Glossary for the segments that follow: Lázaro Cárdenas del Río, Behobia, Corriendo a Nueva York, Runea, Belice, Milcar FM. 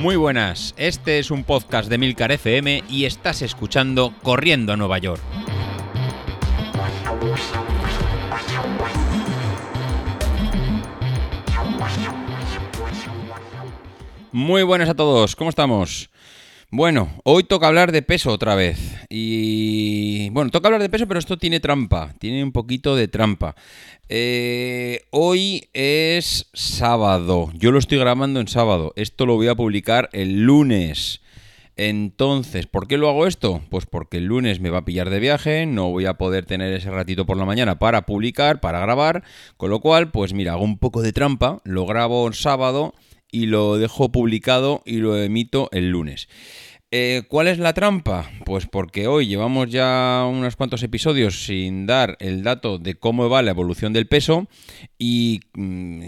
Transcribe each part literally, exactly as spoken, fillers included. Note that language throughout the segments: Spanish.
Muy buenas, este es un podcast de Milcar F M y estás escuchando Corriendo a Nueva York. Muy buenas a todos, ¿cómo estamos? Bueno, hoy toca hablar de peso otra vez. Y bueno, toca hablar de peso, pero esto tiene trampa, tiene un poquito de trampa. Eh, hoy es sábado, yo lo estoy grabando en sábado, esto lo voy a publicar el lunes. Entonces, ¿por qué lo hago esto? Pues porque el lunes me va a pillar de viaje, no voy a poder tener ese ratito por la mañana para publicar, para grabar, con lo cual, pues mira, hago un poco de trampa, lo grabo el sábado y lo dejo publicado y lo emito el lunes. Eh, ¿Cuál es la trampa? Pues porque hoy llevamos ya unos cuantos episodios sin dar el dato de cómo va la evolución del peso y,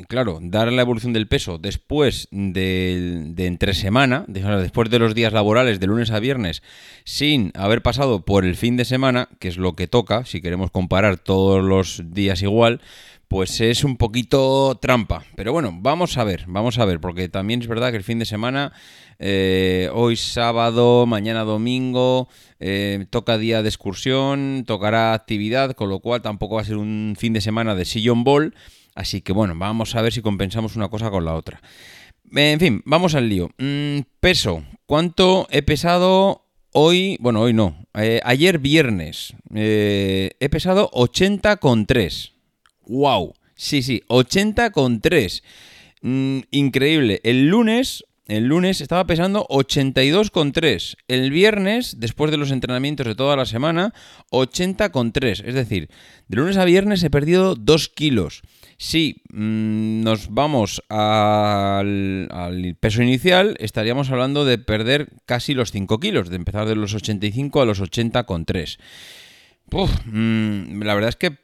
claro, dar la evolución del peso después de, de entre semana, de, después de los días laborales de lunes a viernes, sin haber pasado por el fin de semana, que es lo que toca, si queremos comparar todos los días igual, pues es un poquito trampa. Pero bueno, vamos a ver, vamos a ver, porque también es verdad que el fin de semana, eh, hoy sábado, mañana domingo, eh, toca día de excursión, tocará actividad, con lo cual tampoco va a ser un fin de semana de sillón ball. Así que bueno, vamos a ver si compensamos una cosa con la otra. En fin, vamos al lío. Mm, peso. ¿Cuánto he pesado hoy? Bueno, hoy no. Eh, ayer viernes eh, he pesado ochenta coma tres. ¡Wow! Sí, sí, ochenta coma tres. Mm, increíble. El lunes, el lunes estaba pesando ochenta y dos coma tres. El viernes, después de los entrenamientos de toda la semana, ochenta coma tres. Es decir, de lunes a viernes he perdido dos kilos. Si mm, nos vamos al, al peso inicial, estaríamos hablando de perder casi los cinco kilos, de empezar de los ochenta y cinco a los ochenta coma tres. Uf, la verdad es que,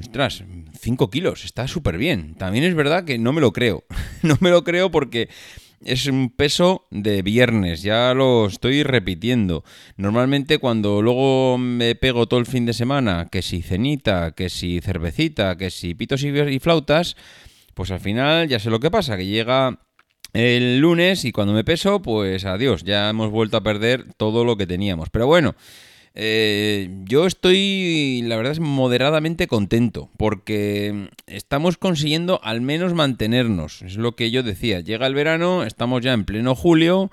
ostras, cinco kilos, está súper bien. También es verdad que no me lo creo. No me lo creo porque es un peso de viernes, ya lo estoy repitiendo. Normalmente cuando luego me pego todo el fin de semana, que si cenita, que si cervecita, que si pitos y flautas, pues al final ya sé lo que pasa, que llega el lunes y cuando me peso, pues adiós, ya hemos vuelto a perder todo lo que teníamos. Pero bueno, Eh, yo estoy, la verdad, es moderadamente contento porque estamos consiguiendo al menos mantenernos, es lo que yo decía. Llega el verano, estamos ya en pleno julio,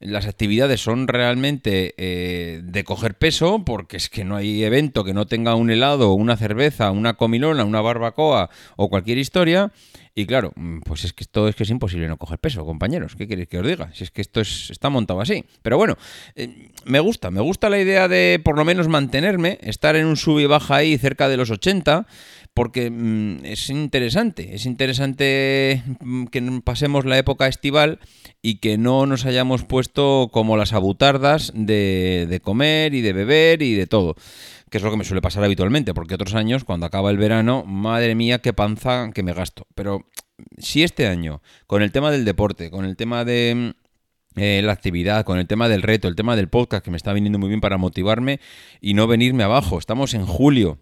las actividades son realmente eh, de coger peso porque es que no hay evento que no tenga un helado, una cerveza, una comilona, una barbacoa o cualquier historia. Y claro, pues es que esto es que es imposible no coger peso, compañeros. ¿Qué queréis que os diga? Si es que esto es, está montado así. Pero bueno, eh, me gusta, me gusta la idea de por lo menos mantenerme, estar en un sub y baja ahí cerca de los ochenta, porque mmm, es interesante, es interesante que pasemos la época estival y que no nos hayamos puesto como las abutardas de, de comer y de beber y de todo, que es lo que me suele pasar habitualmente, porque otros años, cuando acaba el verano, madre mía, qué panza que me gasto. Pero si este año, con el tema del deporte, con el tema de eh, la actividad, con el tema del reto, el tema del podcast, que me está viniendo muy bien para motivarme y no venirme abajo, estamos en julio.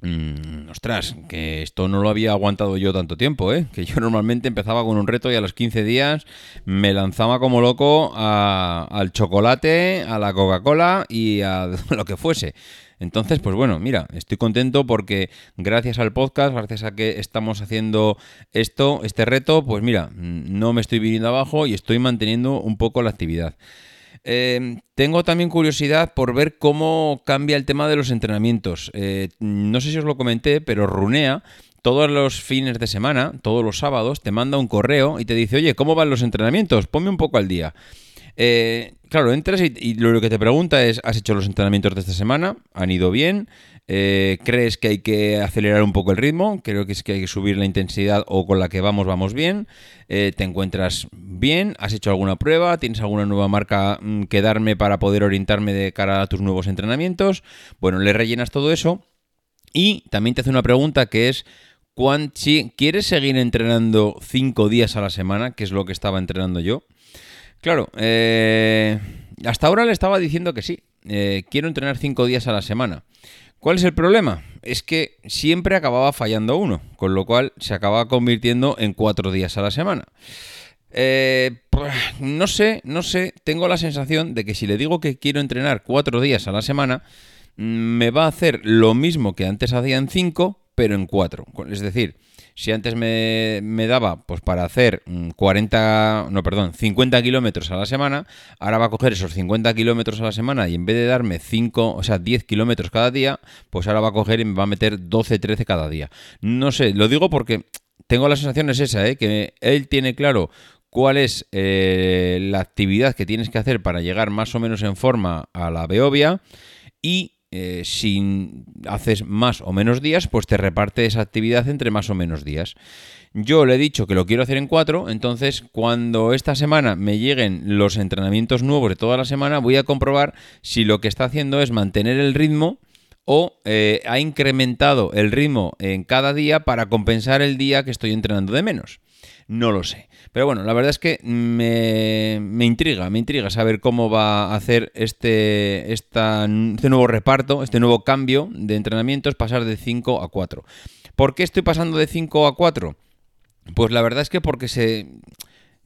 Mm, ostras, que esto no lo había aguantado yo tanto tiempo, ¿eh? Que yo normalmente empezaba con un reto y a los quince días me lanzaba como loco a, al chocolate, a la Coca-Cola y a lo que fuese. Entonces, pues bueno, mira, estoy contento porque gracias al podcast, gracias a que estamos haciendo esto, este reto, pues mira, no me estoy viniendo abajo y estoy manteniendo un poco la actividad. Eh, tengo también curiosidad por ver cómo cambia el tema de los entrenamientos. Eh, no sé si os lo comenté, pero Runea todos los fines de semana, todos los sábados, te manda un correo y te dice: oye, ¿cómo van los entrenamientos? Ponme un poco al día. Eh, claro, entras y, y lo que te pregunta es: ¿has hecho los entrenamientos de esta semana? ¿Han ido bien? Eh, ¿Crees que hay que acelerar un poco el ritmo? Creo que es que hay que subir la intensidad o con la que vamos, vamos bien. Eh, ¿Te encuentras bien? ¿Has hecho alguna prueba? ¿Tienes alguna nueva marca que darme para poder orientarme de cara a tus nuevos entrenamientos? Bueno, le rellenas todo eso y también te hace una pregunta que es: si quieres seguir entrenando cinco días a la semana, que es lo que estaba entrenando yo. Claro, eh, hasta ahora le estaba diciendo que sí, eh, quiero entrenar cinco días a la semana. ¿Cuál es el problema? Es que siempre acababa fallando uno, con lo cual se acababa convirtiendo en cuatro días a la semana. Eh, no sé, no sé, tengo la sensación de que si le digo que quiero entrenar cuatro días a la semana, me va a hacer lo mismo que antes hacía en cinco, pero en cuatro. Es decir, si antes me, me daba pues para hacer cuarenta, no, perdón, cincuenta kilómetros a la semana, ahora va a coger esos cincuenta kilómetros a la semana y en vez de darme cinco, o sea, diez kilómetros cada día, pues ahora va a coger y me va a meter doce, trece cada día. No sé, lo digo porque tengo la sensación es esa, ¿eh? Que él tiene claro cuál es eh, la actividad que tienes que hacer para llegar más o menos en forma a la Behobia y eh, si haces más o menos días, pues te reparte esa actividad entre más o menos días. Yo le he dicho que lo quiero hacer en cuatro, entonces cuando esta semana me lleguen los entrenamientos nuevos de toda la semana, voy a comprobar si lo que está haciendo es mantener el ritmo o eh, ha incrementado el ritmo en cada día para compensar el día que estoy entrenando de menos. No lo sé. Pero bueno, la verdad es que me, me intriga, me intriga saber cómo va a hacer este, esta, este nuevo reparto, este nuevo cambio de entrenamientos, pasar de cinco a cuatro. ¿Por qué estoy pasando de cinco a cuatro? Pues la verdad es que porque se...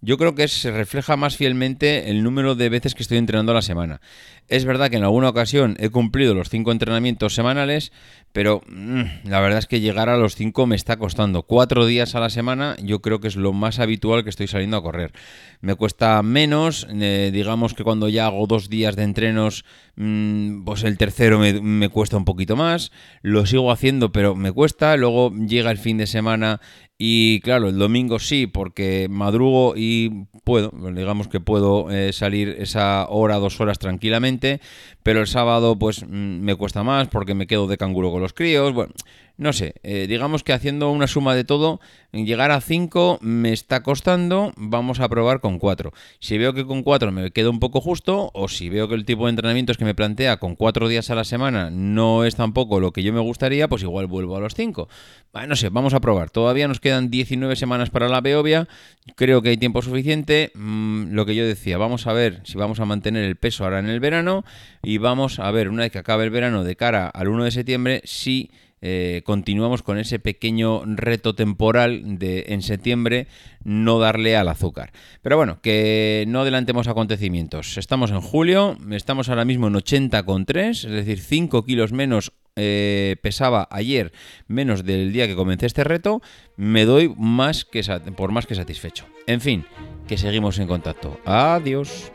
Yo creo que se refleja más fielmente el número de veces que estoy entrenando a la semana. Es verdad que en alguna ocasión he cumplido los cinco entrenamientos semanales, pero mmm, la verdad es que llegar a los cinco me está costando. Cuatro días a la semana yo creo que es lo más habitual que estoy saliendo a correr. Me cuesta menos, eh, digamos que cuando ya hago dos días de entrenos, mmm, pues el tercero me, me cuesta un poquito más. Lo sigo haciendo, pero me cuesta. Luego llega el fin de semana y claro, el domingo sí, porque madrugo y puedo, digamos que puedo eh, salir esa hora, dos horas tranquilamente, pero el sábado pues me cuesta más porque me quedo de canguro con los críos, bueno, no sé, eh, digamos que haciendo una suma de todo, llegar a cinco me está costando, vamos a probar con cuatro. Si veo que con cuatro me quedo un poco justo, o si veo que el tipo de entrenamientos que me plantea con cuatro días a la semana no es tampoco lo que yo me gustaría, pues igual vuelvo a los cinco. Bueno, no sé, vamos a probar. Todavía nos quedan diecinueve semanas para la Behobia, creo que hay tiempo suficiente. Mm, lo que yo decía, vamos a ver si vamos a mantener el peso ahora en el verano y vamos a ver, una vez que acabe el verano de cara al uno de septiembre, si... Eh, continuamos con ese pequeño reto temporal de en septiembre no darle al azúcar. Pero bueno, que no adelantemos acontecimientos. Estamos en julio, estamos ahora mismo en ochenta coma tres, es decir, cinco kilos menos eh, pesaba ayer, menos del día que comencé este reto. Me doy más que por más que satisfecho. En fin, que seguimos en contacto. Adiós.